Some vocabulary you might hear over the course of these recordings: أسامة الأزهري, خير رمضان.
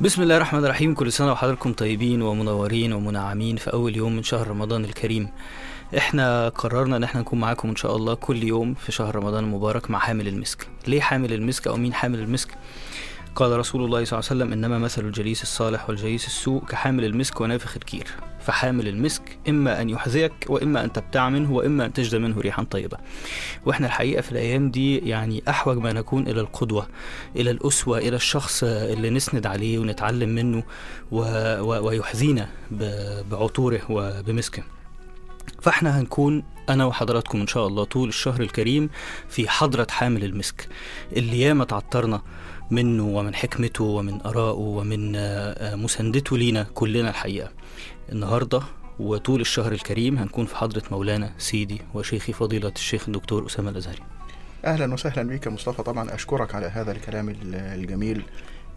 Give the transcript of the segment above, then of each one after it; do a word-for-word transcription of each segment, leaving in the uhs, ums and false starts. بسم الله الرحمن الرحيم. كل سنة وحضراتكم طيبين ومنورين ومنعمين في أول يوم من شهر رمضان الكريم. احنا قررنا ان احنا نكون معاكم ان شاء الله كل يوم في شهر رمضان المبارك مع حامل المسك. ليه حامل المسك او مين حامل المسك؟ قال رسول الله صلى الله عليه وسلم: انما مثل الجليس الصالح والجليس السوء كحامل المسك ونافخ الكير. فحامل المسك اما ان يحذيك واما ان تبتاع منه واما ان تجد منه ريحا طيبه. واحنا الحقيقه في الايام دي يعني احوج ما نكون الى القدوه، الى الاسوه، الى الشخص اللي نسند عليه ونتعلم منه و... و... ويحذينا بعطوره وبمسكه. فاحنا هنكون أنا وحضراتكم إن شاء الله طول الشهر الكريم في حضرة حامل المسك اللي ياما تعطرنا منه ومن حكمته ومن آرائه ومن مساندته لينا كلنا. الحقيقة النهاردة وطول الشهر الكريم هنكون في حضرة مولانا سيدي وشيخي فضيلة الشيخ الدكتور أسامة الأزهري. أهلا وسهلا بك يا مصطفى. طبعا أشكرك على هذا الكلام الجميل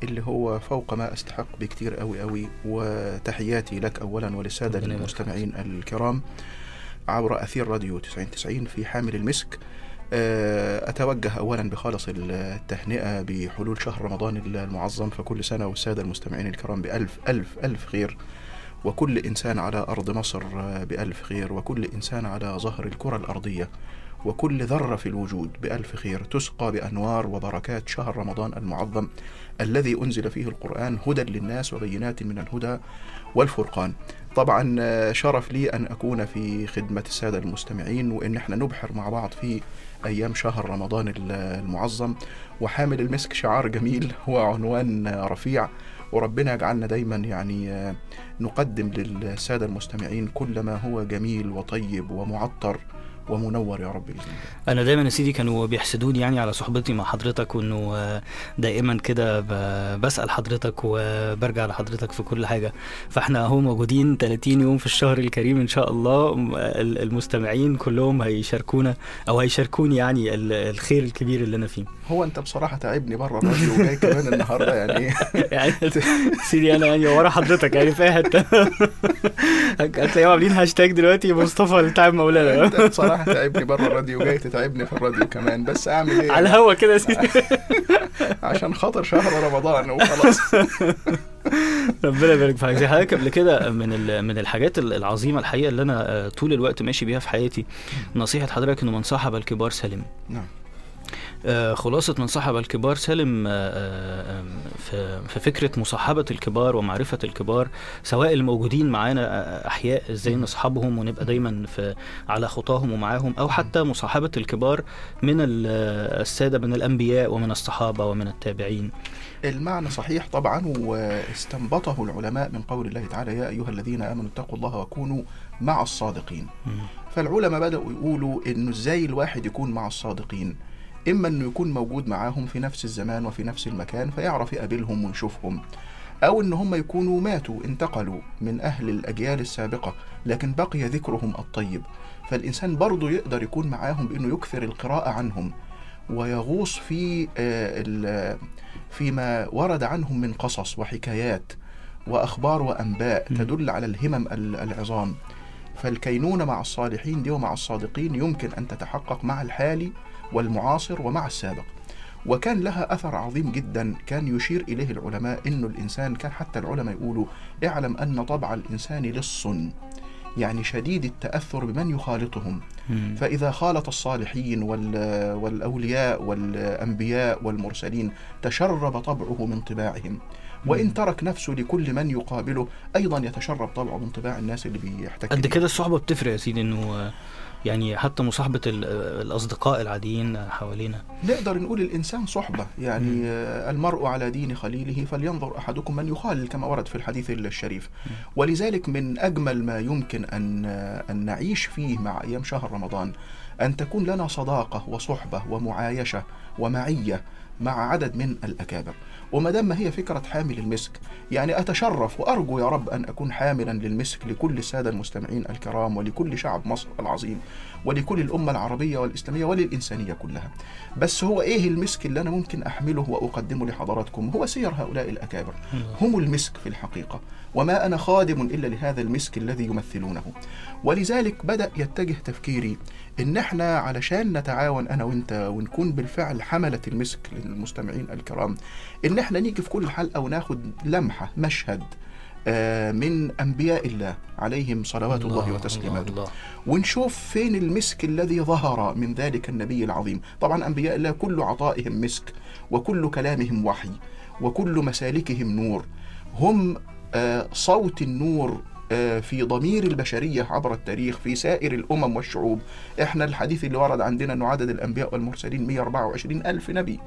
اللي هو فوق ما أستحق بكتير أوي أوي، وتحياتي لك أولا وللسادة المستمعين الكرام عبر أثير راديو تسعين تسعين في حامل المسك. أتوجه أولا بخالص التهنئة بحلول شهر رمضان المعظم، فكل سنة والسادة المستمعين الكرام بألف ألف ألف خير، وكل إنسان على أرض مصر بألف خير، وكل إنسان على ظهر الكرة الأرضية وكل ذرة في الوجود بألف خير، تسقى بأنوار وبركات شهر رمضان المعظم الذي أنزل فيه القرآن هدى للناس وبينات من الهدى والفرقان. طبعا شرف لي أن أكون في خدمة السادة المستمعين، وإن احنا نبحر مع بعض في أيام شهر رمضان المعظم. وحامل المسك شعار جميل وعنوان رفيع، وربنا يجعلنا دايما يعني نقدم للسادة المستمعين كل ما هو جميل وطيب ومعطر ومنور يا رب. انا دايما يا سيدي كانوا بيحسدوني يعني على صحبتي مع حضرتك، وانه دائما كده بسال حضرتك وبرجع لحضرتك في كل حاجه. فاحنا اهو موجودين ثلاثين يوم في الشهر الكريم ان شاء الله. المستمعين كلهم هيشاركونا او هيشاركوني يعني الخير الكبير اللي انا فيه. هو انت بصراحه تعبني بره الراديو وجاي كمان النهارده يعني يعني سيدي انا يعني ورا حضرتك يعني في اي حته. هتلاقيهم عاملين هاشتاج دلوقتي مصطفى لتعب مولانا. تعبني بره الراديو جاي تتعبني في الراديو كمان، بس اعمل ايه على الهوا كده يا سيدي عشان خاطر شهر رمضان وخلاص. ربنا يبارك في حاجه حضرتك. قبل كده من من الحاجات العظيمه الحقيقه اللي انا طول الوقت ماشي بيها في حياتي نصيحه حضرتك انه من صاحب الكبار سلم. نعم. آه خلاصة من صاحب الكبار سلم. آه آه في, في فكرة مصاحبة الكبار ومعرفة الكبار، سواء الموجودين معانا أحياء إزاي نصحبهم ونبقى دايما في على خطاهم ومعاهم، أو حتى مصاحبة الكبار من السادة من الأنبياء ومن الصحابة ومن التابعين. المعنى صحيح طبعا، واستنبطه العلماء من قول الله تعالى: يا أيها الذين آمنوا اتقوا الله وكونوا مع الصادقين. فالعلماء بدأوا يقولوا إنه إزاي الواحد يكون مع الصادقين، إما أنه يكون موجود معاهم في نفس الزمان وفي نفس المكان فيعرف يقابلهم ويشوفهم، أو أن هم يكونوا ماتوا انتقلوا من أهل الأجيال السابقة لكن بقي ذكرهم الطيب، فالإنسان برضو يقدر يكون معاهم بأنه يكثر القراءة عنهم ويغوص في فيما ورد عنهم من قصص وحكايات وأخبار وأنباء تدل على الهمم العظام. فالكينونة مع الصالحين دي ومع الصادقين يمكن أن تتحقق مع الحالي والمعاصر ومع السابق، وكان لها أثر عظيم جدا كان يشير إليه العلماء. إنه الإنسان كان حتى العلماء يقولوا: اعلم أن طبع الإنسان لص، يعني شديد التأثر بمن يخالطهم، فإذا خالط الصالحين والأولياء والأنبياء والمرسلين تشرب طبعه من طباعهم، وإن ترك نفسه لكل من يقابله أيضا يتشرب طبعه من طباع الناس اللي بيحتكي. قد كده الصحبة بتفرق يا سيدي، إنه يعني حتى مصاحبة الأصدقاء العاديين حوالينا نقدر نقول الإنسان صحبة. يعني م. المرء على دين خليله فلينظر أحدكم من يخالل، كما ورد في الحديث الشريف. م. ولذلك من أجمل ما يمكن أن, أن نعيش فيه مع أيام شهر رمضان أن تكون لنا صداقة وصحبة ومعايشة ومعية مع عدد من الأكابر. وما دام هي فكرة حامل المسك، يعني أتشرف وأرجو يا رب أن أكون حاملا للمسك لكل السادة المستمعين الكرام ولكل شعب مصر العظيم ولكل الأمة العربية والإسلامية وللإنسانية كلها. بس هو إيه المسك اللي أنا ممكن أحمله وأقدمه لحضراتكم؟ هو سير هؤلاء الأكابر، هم المسك في الحقيقة، وما أنا خادم إلا لهذا المسك الذي يمثلونه. ولذلك بدأ يتجه تفكيري إن إحنا علشان نتعاون أنا وإنت ونكون بالفعل حملة المسك للمستمعين الكرام، إن إحنا نيجي في كل حلقة وناخد لمحة مشهد من أنبياء الله عليهم صلوات الله, الله وتسليماته الله الله. ونشوف فين المسك الذي ظهر من ذلك النبي العظيم. طبعا أنبياء الله كل عطائهم مسك، وكل كلامهم وحي، وكل مسالكهم نور، هم صوت النور في ضمير البشرية عبر التاريخ في سائر الأمم والشعوب. إحنا الحديث اللي ورد عندنا أنه عدد الأنبياء والمرسلين مئة وأربعة وعشرين ألف نبي،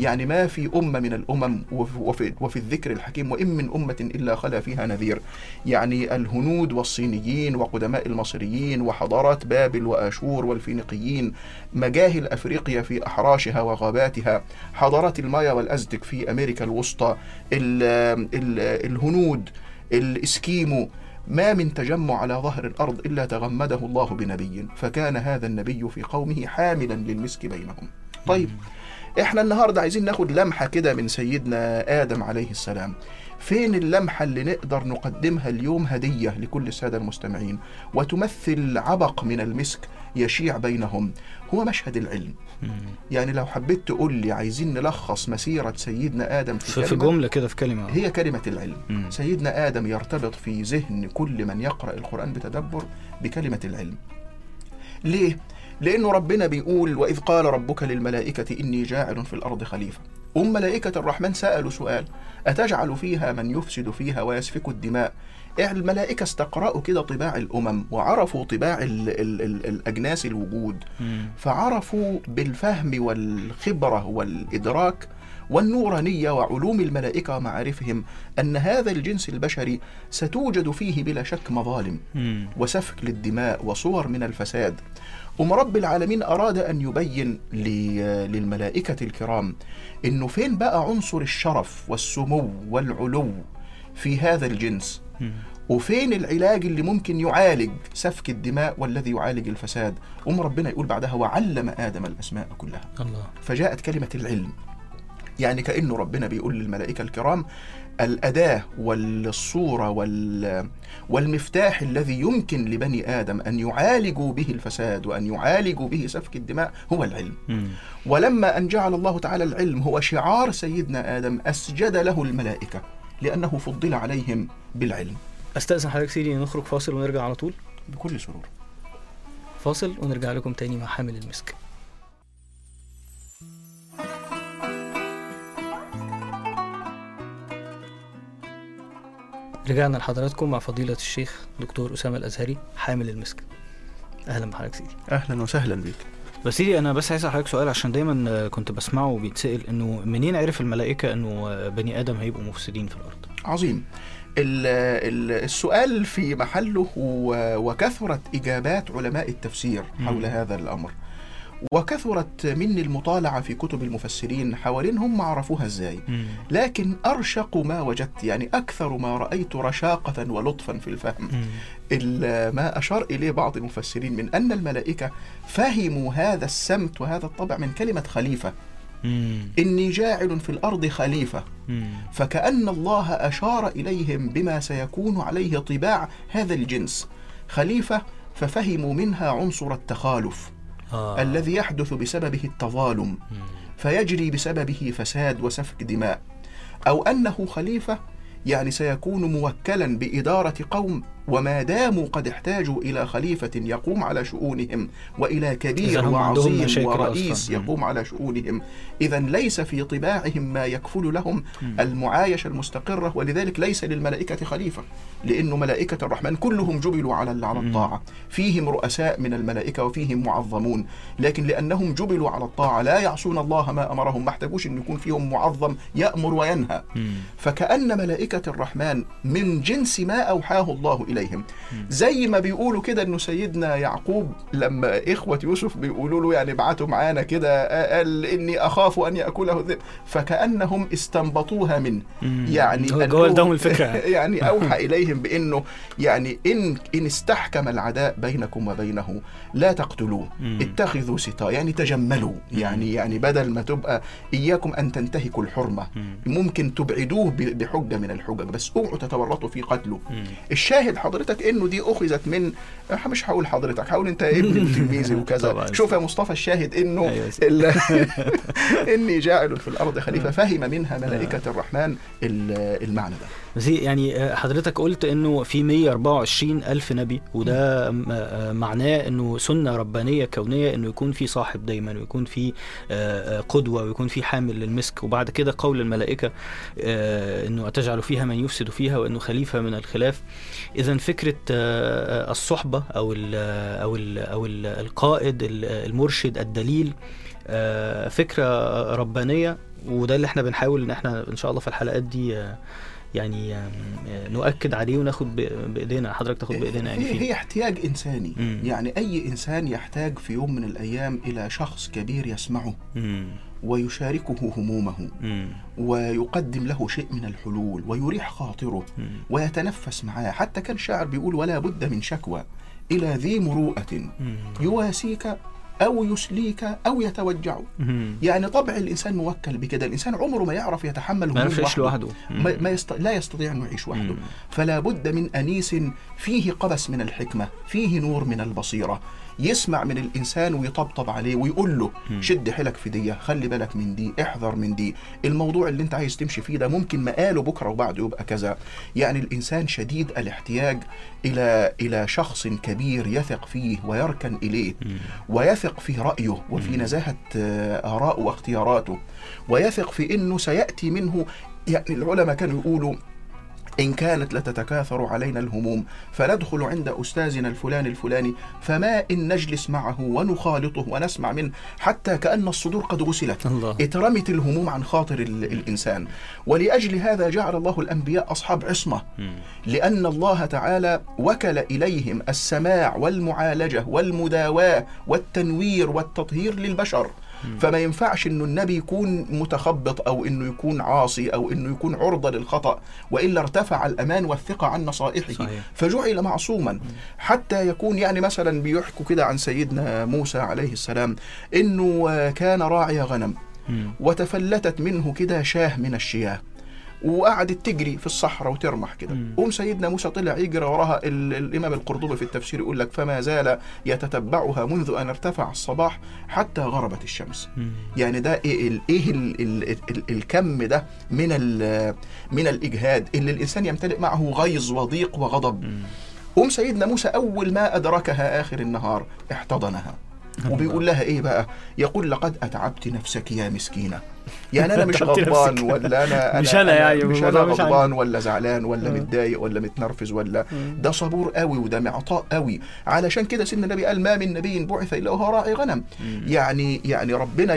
يعني ما في أمة من الأمم وفي, وفي الذكر الحكيم وإن من أمة إلا خلا فيها نذير، يعني الهنود والصينيين وقدماء المصريين وحضارات بابل وآشور والفينيقيين، مجاهل أفريقيا في أحراشها وغاباتها، حضارات المايا والأزتك في أمريكا الوسطى، ال ال الهنود، الإسكيمو، ما من تجمع على ظهر الأرض إلا تغمده الله بنبي، فكان هذا النبي في قومه حاملا للمسك بينهم. طيب إحنا النهاردة عايزين ناخد لمحة كده من سيدنا آدم عليه السلام، فين اللمحة اللي نقدر نقدمها اليوم هدية لكل السادة المستمعين وتمثل عبق من المسك يشيع بينهم؟ هو مشهد العلم. يعني لو حبيت تقول لي عايزين نلخص مسيرة سيدنا آدم في, في جملة كده في كلمة، هي كلمة العلم. مم. سيدنا آدم يرتبط في ذهن كل من يقرأ القرآن بتدبر بكلمة العلم. ليه؟ لأنه ربنا بيقول وإذ قال ربك للملائكة إني جاعل في الأرض خليفة، أم ملائكة الرحمن سألوا سؤال، أتجعل فيها من يفسد فيها ويسفك الدماء؟ الملائكة استقرأوا كده طباع الأمم وعرفوا طباع ال ال ال الأجناس الوجود، فعرفوا بالفهم والخبرة والإدراك والنورانية وعلوم الملائكة ومعارفهم أن هذا الجنس البشري ستوجد فيه بلا شك مظالم وسفك للدماء وصور من الفساد. أم رب العالمين أراد أن يبين للملائكة الكرام إنه فين بقى عنصر الشرف والسمو والعلو في هذا الجنس، وفين العلاج اللي ممكن يعالج سفك الدماء والذي يعالج الفساد. أم ربنا يقول بعدها وعلم آدم الأسماء كلها الله. فجاءت كلمة العلم، يعني كأنه ربنا بيقول للملائكة الكرام الأداة والصورة والمفتاح الذي يمكن لبني آدم أن يعالجوا به الفساد وأن يعالجوا به سفك الدماء هو العلم. م. ولما أن جعل الله تعالى العلم هو شعار سيدنا آدم أسجد له الملائكة لأنه فضل عليهم بالعلم. أستأذن حضرتك سيدي نخرج فاصل ونرجع على طول بكل سرور. فاصل ونرجع لكم تاني مع حامل المسك. رجعنا لحضراتكم مع فضيلة الشيخ دكتور أسامة الأزهري حامل المسك. أهلا بحضرتك سيدي. أهلا وسهلا بيك. بس سيدي أنا بس عايز أسألك سؤال، عشان دايما كنت بسمعه بيتسأل إنه منين عرف الملائكة إنه بني آدم هيبقوا مفسدين في الأرض؟ عظيم. السؤال في محله، وكثرت إجابات علماء التفسير حول م. هذا الأمر، وكثرت مني المطالعة في كتب المفسرين حوالينهم ما عرفوها إزاي. لكن أرشق ما وجدت، يعني أكثر ما رأيت رشاقة ولطفا في الفهم، ما أشار إليه بعض المفسرين من أن الملائكة فهموا هذا السمت وهذا الطبع من كلمة خليفة. إني جاعل في الأرض خليفة، فكأن الله أشار إليهم بما سيكون عليه طباع هذا الجنس خليفة، ففهموا منها عنصر التخالف آه. الذي يحدث بسببه التظالم م. فيجري بسببه فساد وسفك دماء، أو أنه خليفة يعني سيكون موكلا بإدارة قوم، وما داموا قد احتاجوا إلى خليفة يقوم على شؤونهم وإلى كبير وعظيم ورئيس يقوم على شؤونهم، إذن ليس في طباعهم ما يكفل لهم م. المعايشة المستقرة، ولذلك ليس للملائكة خليفة، لأنه ملائكة الرحمن كلهم جبلوا على على الطاعة، فيهم رؤساء من الملائكة وفيهم معظمون، لكن لأنهم جبلوا على الطاعة لا يعصون الله ما أمرهم، ما احتاجوش أن يكون فيهم معظم يأمر وينهى. م. فكأن ملائكة الرحمن من جنس ما أوحاه الله إلى إليهم. زي ما بيقولوا كده إنه سيدنا يعقوب لما إخوة يوسف بيقولوا له يعني ابعتوا معانا كده، قال إني أخاف أن يأكله الذئب، فكأنهم استنبطوها منه، يعني يعني أوحى إليهم بإنه يعني إن إن استحكم العداء بينكم وبينه لا تقتلوه، اتخذوا ستار، يعني تجملوا، يعني يعني بدل ما تبقى إياكم أن تنتهكوا الحرمة، ممكن تبعدوه بحجة من الحجج، بس اوعوا تتورطوا في قتله. الشاهد حضرتك انه دي اخذت من، مش هقول حضرتك، هقول انت ابني وتلميذي وكذا. شوف يا مصطفى الشاهد انه اني جاعل في الارض خليفه، فهم منها ملائكه الرحمن المعنى ده. يعني حضرتك قلت انه في مئة وأربعة وعشرين ألف نبي، وده معناه انه سنه ربانيه كونيه انه يكون في صاحب دايما ويكون في قدوه ويكون في حامل للمسك. وبعد كده قول الملائكه انه تجعل فيها من يفسد فيها وانه خليفه من الخلاف. اذا فكره الصحبه او ال او ال او ال القائد المرشد الدليل فكره ربانيه، وده اللي احنا بنحاول ان احنا ان شاء الله في الحلقات دي يعني نؤكد عليه وناخد بايدينا، حضرتك تاخد بايدينا. يعني هي احتياج انساني، مم. يعني اي انسان يحتاج في يوم من الايام الى شخص كبير يسمعه، مم. ويشاركه همومه، مم. ويقدم له شيء من الحلول ويريح خاطره، مم. ويتنفس معاه. حتى كان شاعر بيقول: ولا بد من شكوى الى ذي مروءة يواسيك أو يسليك أو يتوجع. يعني طبع الإنسان موكل بكده، الإنسان عمره ما يعرف يتحمل هموم وحده، ما, ما يست... لا يستطيع أن يعيش وحده. فلا بد من أنيس فيه قبس من الحكمة، فيه نور من البصيرة، يسمع من الإنسان ويطبطب عليه ويقول له مم. شد حيلك في دي، خلي بالك من دي، احذر من دي، الموضوع اللي انت عايز تمشي فيه ده ممكن مقاله بكرة وبعده يبقى كذا. يعني الإنسان شديد الاحتياج إلى إلى شخص كبير يثق فيه ويركن إليه، مم. ويثق في رأيه وفي مم. نزاهة آراءه واختياراته، ويثق في إنه سيأتي منه. يعني العلماء كانوا يقولوا: إن كانت لتتكاثر علينا الهموم فندخل عند أستاذنا الفلان الفلاني، فما إن نجلس معه ونخالطه ونسمع منه حتى كأن الصدور قد غسلت، الله. اترمت الهموم عن خاطر الإنسان. ولأجل هذا جعل الله الأنبياء أصحاب عصمة، لأن الله تعالى وكل إليهم السماع والمعالجة والمداواة والتنوير والتطهير للبشر. فما ينفعش انه النبي يكون متخبط او انه يكون عاصي او انه يكون عرضة للخطأ، والا ارتفع الامان والثقة عن نصائحه، صحيح. فجعل معصوما حتى يكون. يعني مثلا بيحكوا كده عن سيدنا موسى عليه السلام انه كان راعي غنم، وتفلتت منه كده شاه من الشياه وقعدت تجري في الصحراء وترمح كده، قوم سيدنا موسى طلع يجري وراها. الإمام القرطبي في التفسير يقول لك: فما زال يتتبعها منذ أن ارتفع الصباح حتى غربت الشمس. مم. يعني ده إيه, ال إيه ال ال ال الكم ده من من الإجهاد اللي الإنسان يمتلئ معه غيظ وضيق وغضب. قوم سيدنا موسى أول ما أدركها آخر النهار احتضنها، وبيقول لها إيه بقى؟ يقول: لقد أتعبت نفسك يا مسكينة. يعني أنا مش غضبان، ولا أنا مش أنا يعني مش أنا غضبان ولا زعلان ولا متضايق ولا متنرفز، ولا ده صبور قوي وده معطاء قوي. علشان كده سيدنا النبي قال: ما من نبي بعث إلا وهو راعي غنم. يعني يعني ربنا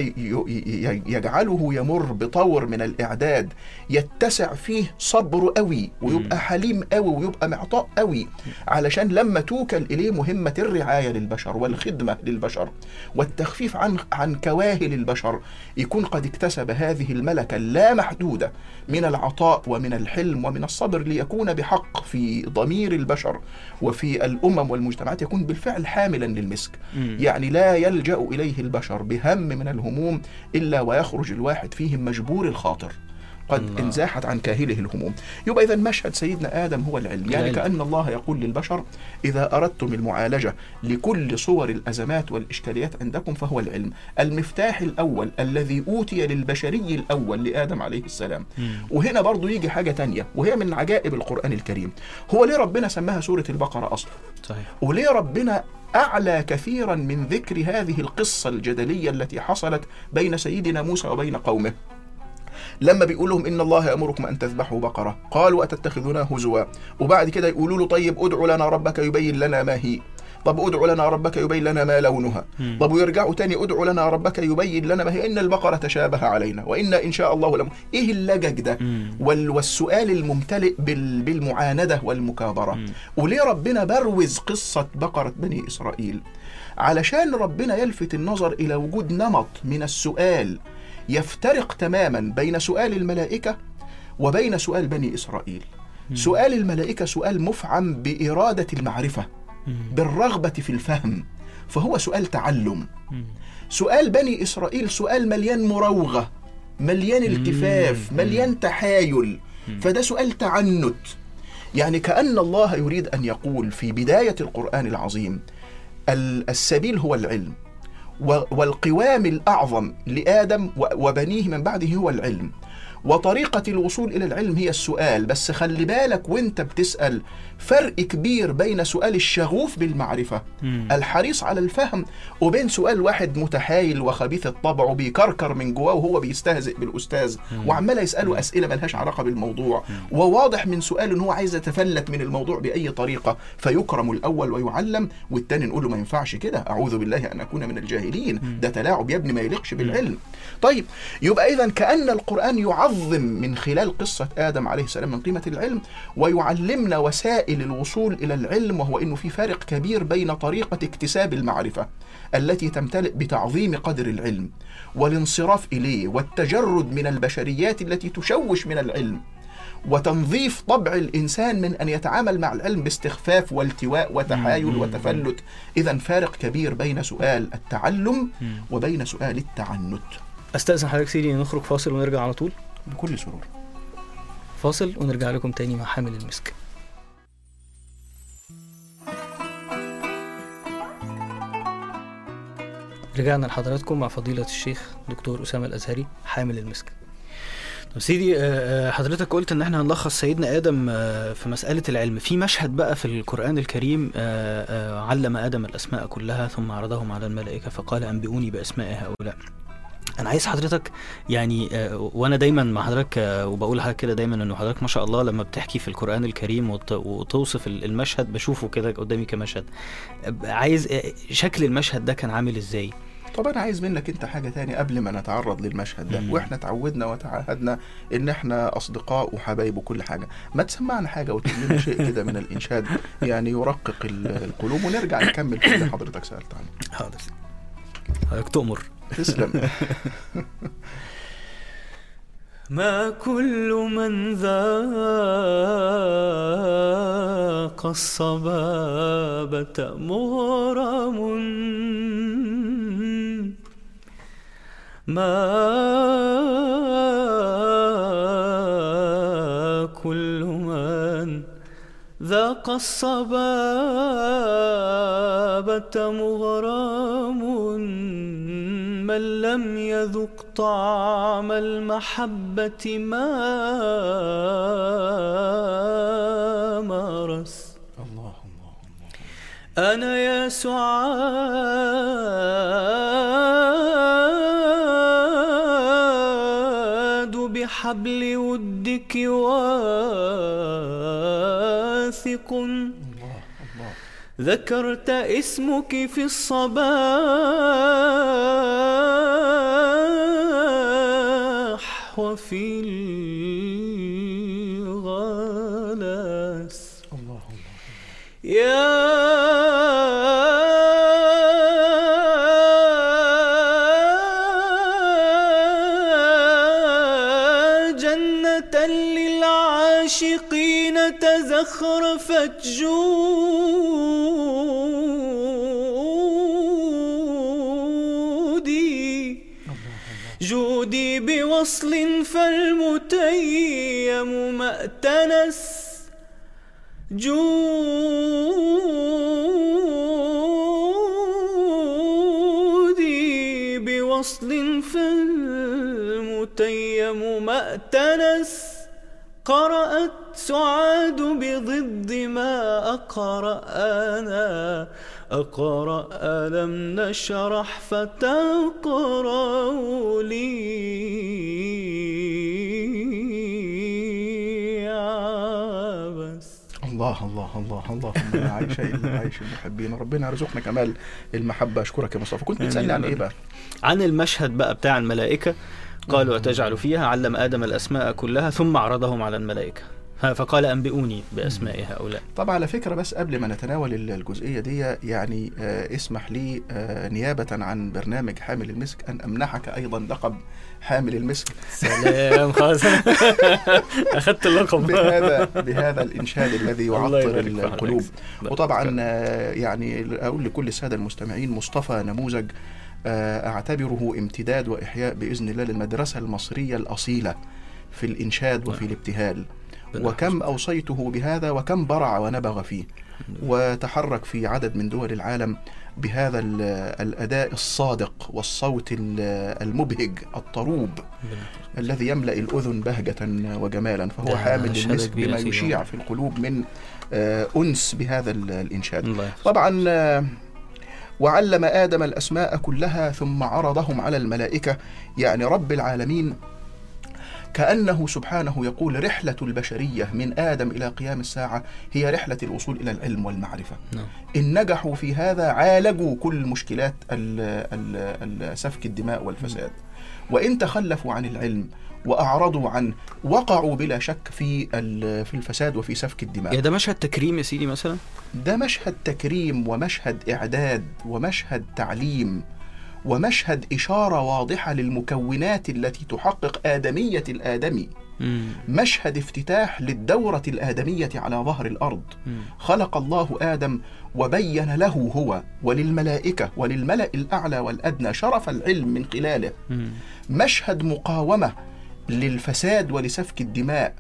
يجعله يمر بطور من الإعداد يتسع فيه صبر قوي، ويبقى حليم قوي، ويبقى معطاء قوي، علشان لما توكل إليه مهمة الرعاية للبشر والخدمة للبشر والتخفيف عن عن كواهل البشر، يكون قد اكتسب بهذه الملكة اللامحدودة من العطاء ومن الحلم ومن الصبر، ليكون بحق في ضمير البشر وفي الأمم والمجتمعات، يكون بالفعل حاملا للمسك. مم. يعني لا يلجأ إليه البشر بهم من الهموم إلا ويخرج الواحد فيهم مجبور الخاطر قد الله. انزاحت عن كاهله الهموم. يبقى إذن مشهد سيدنا آدم هو العلم. يعني كأن الله يقول للبشر: إذا أردتم المعالجة لكل صور الأزمات والإشكاليات عندكم فهو العلم. المفتاح الأول الذي أوتي للبشري الأول لآدم عليه السلام. م. وهنا برضو يجي حاجة تانية، وهي من عجائب القرآن الكريم. هو ليه ربنا سماها سورة البقرة أصلا؟ صحيح. وليه ربنا أعلى كثيرا من ذكر هذه القصة الجدلية التي حصلت بين سيدنا موسى وبين قومه؟ لما بيقول لهم: إن الله يأمركم أن تذبحوا بقرة، قالوا: أتتخذنا هزوا. وبعد كده يقولوا له: طيب ادعوا لنا ربك يبين لنا ما هي، طب ادعوا لنا ربك يبين لنا ما لونها، مم. طب ويرجعوا تاني: ادعوا لنا ربك يبين لنا ما هي، إن البقرة تشابه علينا وإنا إن شاء الله لم. إيه اللجج ده وال... والسؤال الممتلئ بال... بالمعاندة والمكابرة. مم. وليه ربنا بروز قصة بقرة بني إسرائيل؟ علشان ربنا يلفت النظر إلى وجود نمط من السؤال يفترق تماما بين سؤال الملائكة وبين سؤال بني إسرائيل. م. سؤال الملائكة سؤال مفعم بإرادة المعرفة، م. بالرغبة في الفهم، فهو سؤال تعلم. م. سؤال بني إسرائيل سؤال مليان مراوغة، مليان التفاف، مليان تحايل، فده سؤال تعنت. يعني كأن الله يريد أن يقول في بداية القرآن العظيم السبيل هو العلم، والقوام الأعظم لآدم وبنيه من بعده هو العلم، وطريقة الوصول إلى العلم هي السؤال. بس خلي بالك وانت بتسأل، فرق كبير بين سؤال الشغوف بالمعرفة الحريص على الفهم وبين سؤال واحد متحايل وخبيث الطبع بيكركر من جواه وهو بيستهزئ بالأستاذ وعمال يسأله أسئلة ملهاش علاقة بالموضوع، وواضح من سؤال أنه عايز يتفلت من الموضوع بأي طريقة، فيكرم الأول ويعلم والتاني نقول له ما ينفعش كده، أعوذ بالله أن أكون من الجاهلين، ده تلاعب يا ابني ما يليقش بالعلم. طيب يبقى إذن كأن القرآن يعظم من خلال قصة آدم عليه السلام من قيمة العلم، ويعلمنا وسائل الوصول إلى العلم، وهو إنه في فارق كبير بين طريقة اكتساب المعرفة التي تمتلئ بتعظيم قدر العلم والانصراف إليه والتجرد من البشريات التي تشوش من العلم، وتنظيف طبع الإنسان من أن يتعامل مع العلم باستخفاف والتواء وتحايل وتفلت. إذن فارق كبير بين سؤال التعلم وبين سؤال التعنت. أستأذن حضرتك سيدي نخرج فاصل ونرجع على طول؟ بكل سرور. فاصل ونرجع لكم تاني مع حامل المسك. رجعنا لحضراتكم مع فضيلة الشيخ دكتور أسامة الأزهري حامل المسك. طب سيدي حضرتك قلت ان احنا هنلخص سيدنا آدم في مسألة العلم، في مشهد بقى في القرآن الكريم علم آدم الأسماء كلها ثم عرضهم على الملائكة فقال أنبئوني بأسماء هؤلاء. أنا عايز حضرتك يعني وأنا دايما مع حضرتك وبقول حاجة كده دايما، إنه حضرتك ما شاء الله لما بتحكي في القرآن الكريم وتوصف المشهد بشوفه كده قدامي كمشهد، عايز شكل المشهد ده كان عامل إزاي؟ طب أنا عايز منك أنت حاجة تاني قبل ما نتعرض للمشهد ده، وإحنا تعودنا وتعهدنا إن إحنا أصدقاء وحبايب وكل حاجة، ما تسمعنا حاجة وتقول شيء كده من الإنشاد يعني يرقق القلوب، ونرجع نكمل كل اللي حضرتك سألت عنه. حاضر حضرتك تؤمر. تسلم. ما كل من ذاق الصبابة مغرم، ما كل من ذاق الصبابة مغرم، من لم يذق طعم المحبة ما مارس. الله الله الله. أنا يا سعاد بحبل ودك واثق، ذكرت اسمك في الصباح وفي الغلاس. الله الله. يا جنة للعاشقين تزخرفت جود جودي بوصل، فالمتيم مأتنس جودي بوصل، فالمتيم مأتنس. قرأت سعاد بضد ما أقرأ، أنا أقرأ لم نشرح فتقرأ لي عبس. الله الله الله الله. ما عايش إلا عايش المحبين، ربنا يرزقنا كمال المحبة. أشكرك يا مصطفى. كنت بتسألني عن إيه بقى؟ عن المشهد بقى بتاع الملائكة قالوا أتجعل فيها، علم آدم الأسماء كلها ثم عرضهم على الملائكة فقال أنبئوني بأسماء هؤلاء. طبعا على فكرة، بس قبل ما نتناول الجزئية دي يعني آه اسمح لي آه نيابة عن برنامج حامل المسك أن أمنحك أيضا لقب حامل المسك. سلام. خلاص أخذت اللقب بهذا بهذا الإنشاد الذي يعطر القلوب. وطبعا آه يعني أقول لكل السادة المستمعين، مصطفى نموذج أعتبره امتداد وإحياء بإذن الله للمدرسة المصرية الأصيلة في الإنشاد وفي الابتهال، وكم أوصيته بهذا وكم برع ونبغ فيه، وتحرك في عدد من دول العالم بهذا الأداء الصادق والصوت المبهج الطروب الذي يملأ الأذن بهجة وجمالا. فهو حامل المسك بما يشيع في القلوب من أنس بهذا الإنشاد. طبعا وعلم آدم الأسماء كلها ثم عرضهم على الملائكة، يعني رب العالمين كأنه سبحانه يقول رحلة البشرية من آدم إلى قيام الساعة هي رحلة الوصول إلى العلم والمعرفة. إن نجحوا في هذا عالجوا كل مشكلات سفك الدماء والفساد، وإن تخلفوا عن العلم وأعرضوا عن وقعوا بلا شك في في الفساد وفي سفك الدماء. ده مشهد تكريم يا سيدي مثلا؟ ده مشهد تكريم ومشهد إعداد ومشهد تعليم ومشهد إشارة واضحة للمكونات التي تحقق آدمية الآدمي. مم. مشهد افتتاح للدورة الآدمية على ظهر الأرض. مم. خلق الله آدم وبين له هو وللملائكة وللملأ الأعلى والأدنى شرف العلم من خلاله. مم. مشهد مقاومة للفساد ولسفك الدماء،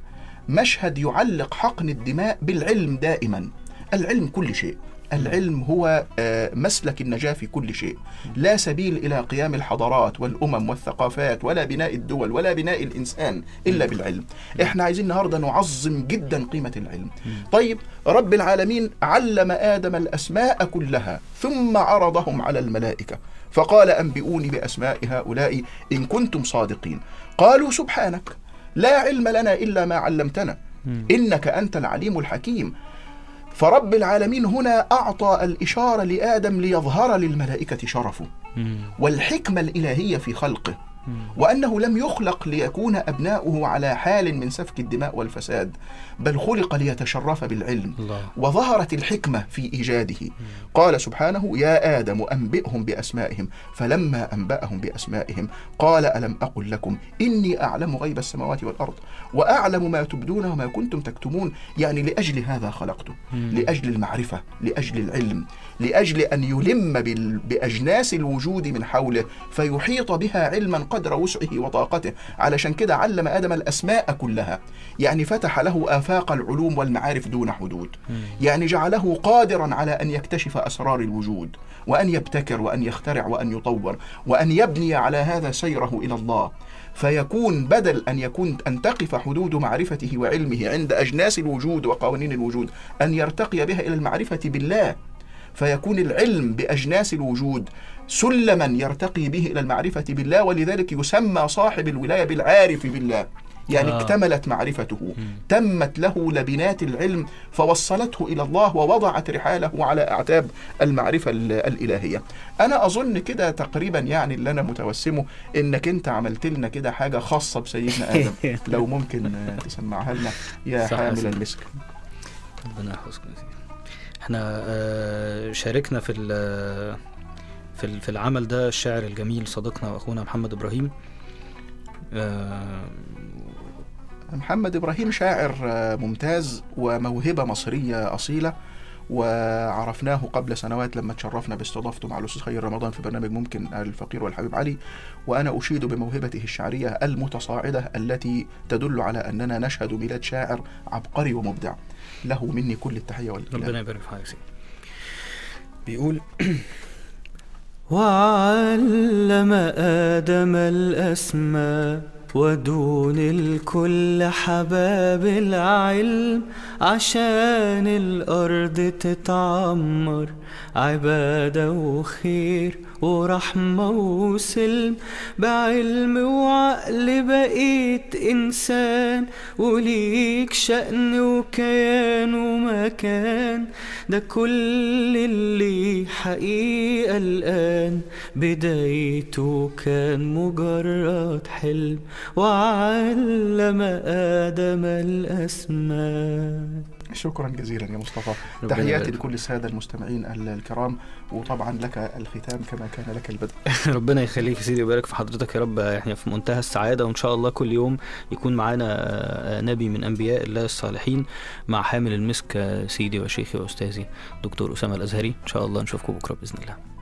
مشهد يعلق حقن الدماء بالعلم دائما. العلم كل شيء، العلم هو مسلك النجاة في كل شيء. لا سبيل إلى قيام الحضارات والأمم والثقافات ولا بناء الدول ولا بناء الإنسان إلا بالعلم. إحنا عايزين النهاردة نعظم جدا قيمة العلم. طيب رب العالمين علم آدم الأسماء كلها ثم عرضهم على الملائكة فقال أنبئوني بأسماء هؤلاء إن كنتم صادقين. قالوا سبحانك لا علم لنا إلا ما علمتنا إنك أنت العليم الحكيم. فرب العالمين هنا أعطى الإشارة لآدم ليظهر للملائكة شرفه والحكمة الإلهية في خلقه، وأنه لم يخلق ليكون أبناؤه على حال من سفك الدماء والفساد، بل خلق ليتشرف بالعلم. الله. وظهرت الحكمة في إيجاده. قال سبحانه يا آدم أنبئهم بأسمائهم، فلما أنبأهم بأسمائهم قال ألم أقل لكم إني أعلم غيب السماوات والأرض وأعلم ما تبدون وما كنتم تكتمون. يعني لأجل هذا خلقته، لأجل المعرفة، لأجل العلم، لأجل أن يلم بأجناس الوجود من حوله فيحيط بها علما قدر وسعه وطاقته. علشان كده علم آدم الأسماء كلها، يعني فتح له آفاق العلوم والمعارف دون حدود. يعني جعله قادرا على أن يكتشف أسرار الوجود وأن يبتكر وأن يخترع وأن يطور وأن يبني على هذا سيره إلى الله. فيكون بدل أن يكون أن تقف حدود معرفته وعلمه عند أجناس الوجود وقوانين الوجود، أن يرتقي بها إلى المعرفة بالله. فيكون العلم بأجناس الوجود سلما يرتقي به إلى المعرفة بالله، ولذلك يسمى صاحب الولاية بالعارف بالله. يعني آه. اكتملت معرفته، م. تمت له لبنات العلم فوصلته إلى الله ووضعت رحاله على أعتاب المعرفة الإلهية. أنا أظن كده تقريبا يعني اللي أنا متوسمه إنك أنت عملت لنا كده حاجة خاصة بسيدنا آدم. لو ممكن تسمعها لنا يا حامل المسك. ربنا يحفظك. احنا شاركنا في في العمل ده الشاعر الجميل صديقنا واخونا محمد ابراهيم. محمد ابراهيم شاعر ممتاز وموهبة مصرية أصيلة، وعرفناه قبل سنوات لما تشرفنا باستضافته مع الأستاذ خير رمضان في برنامج ممكن الفقير والحبيب علي. وأنا أشيد بموهبته الشعرية المتصاعدة التي تدل على أننا نشهد ميلاد شاعر عبقري ومبدع. له مني كل التحية والكلام. ربنا يبارك في حياتك. بيقول وعلم آدم الأسماء ودون الكل حباب العلم عشان الأرض تتعمر عبادة وخير ورحمة وسلم بعلم وعقل بقيت إنسان وليك شأن وكيان ومكان ده كل اللي حقيقة الآن بدايته كان مجرد حلم وعلم آدم الأسماء. شكرا جزيلا يا مصطفى. تحياتي لكل الساده المستمعين الكرام، وطبعا لك الختام كما كان لك البدء. ربنا يخليك يا سيدي ويبارك في حضرتك يا رب، يعني في منتهى السعاده، وان شاء الله كل يوم يكون معانا نبي من انبياء الله الصالحين مع حامل المسك سيدي وشيخي واستاذي دكتور اسامه الازهري. ان شاء الله نشوفكم بكره باذن الله.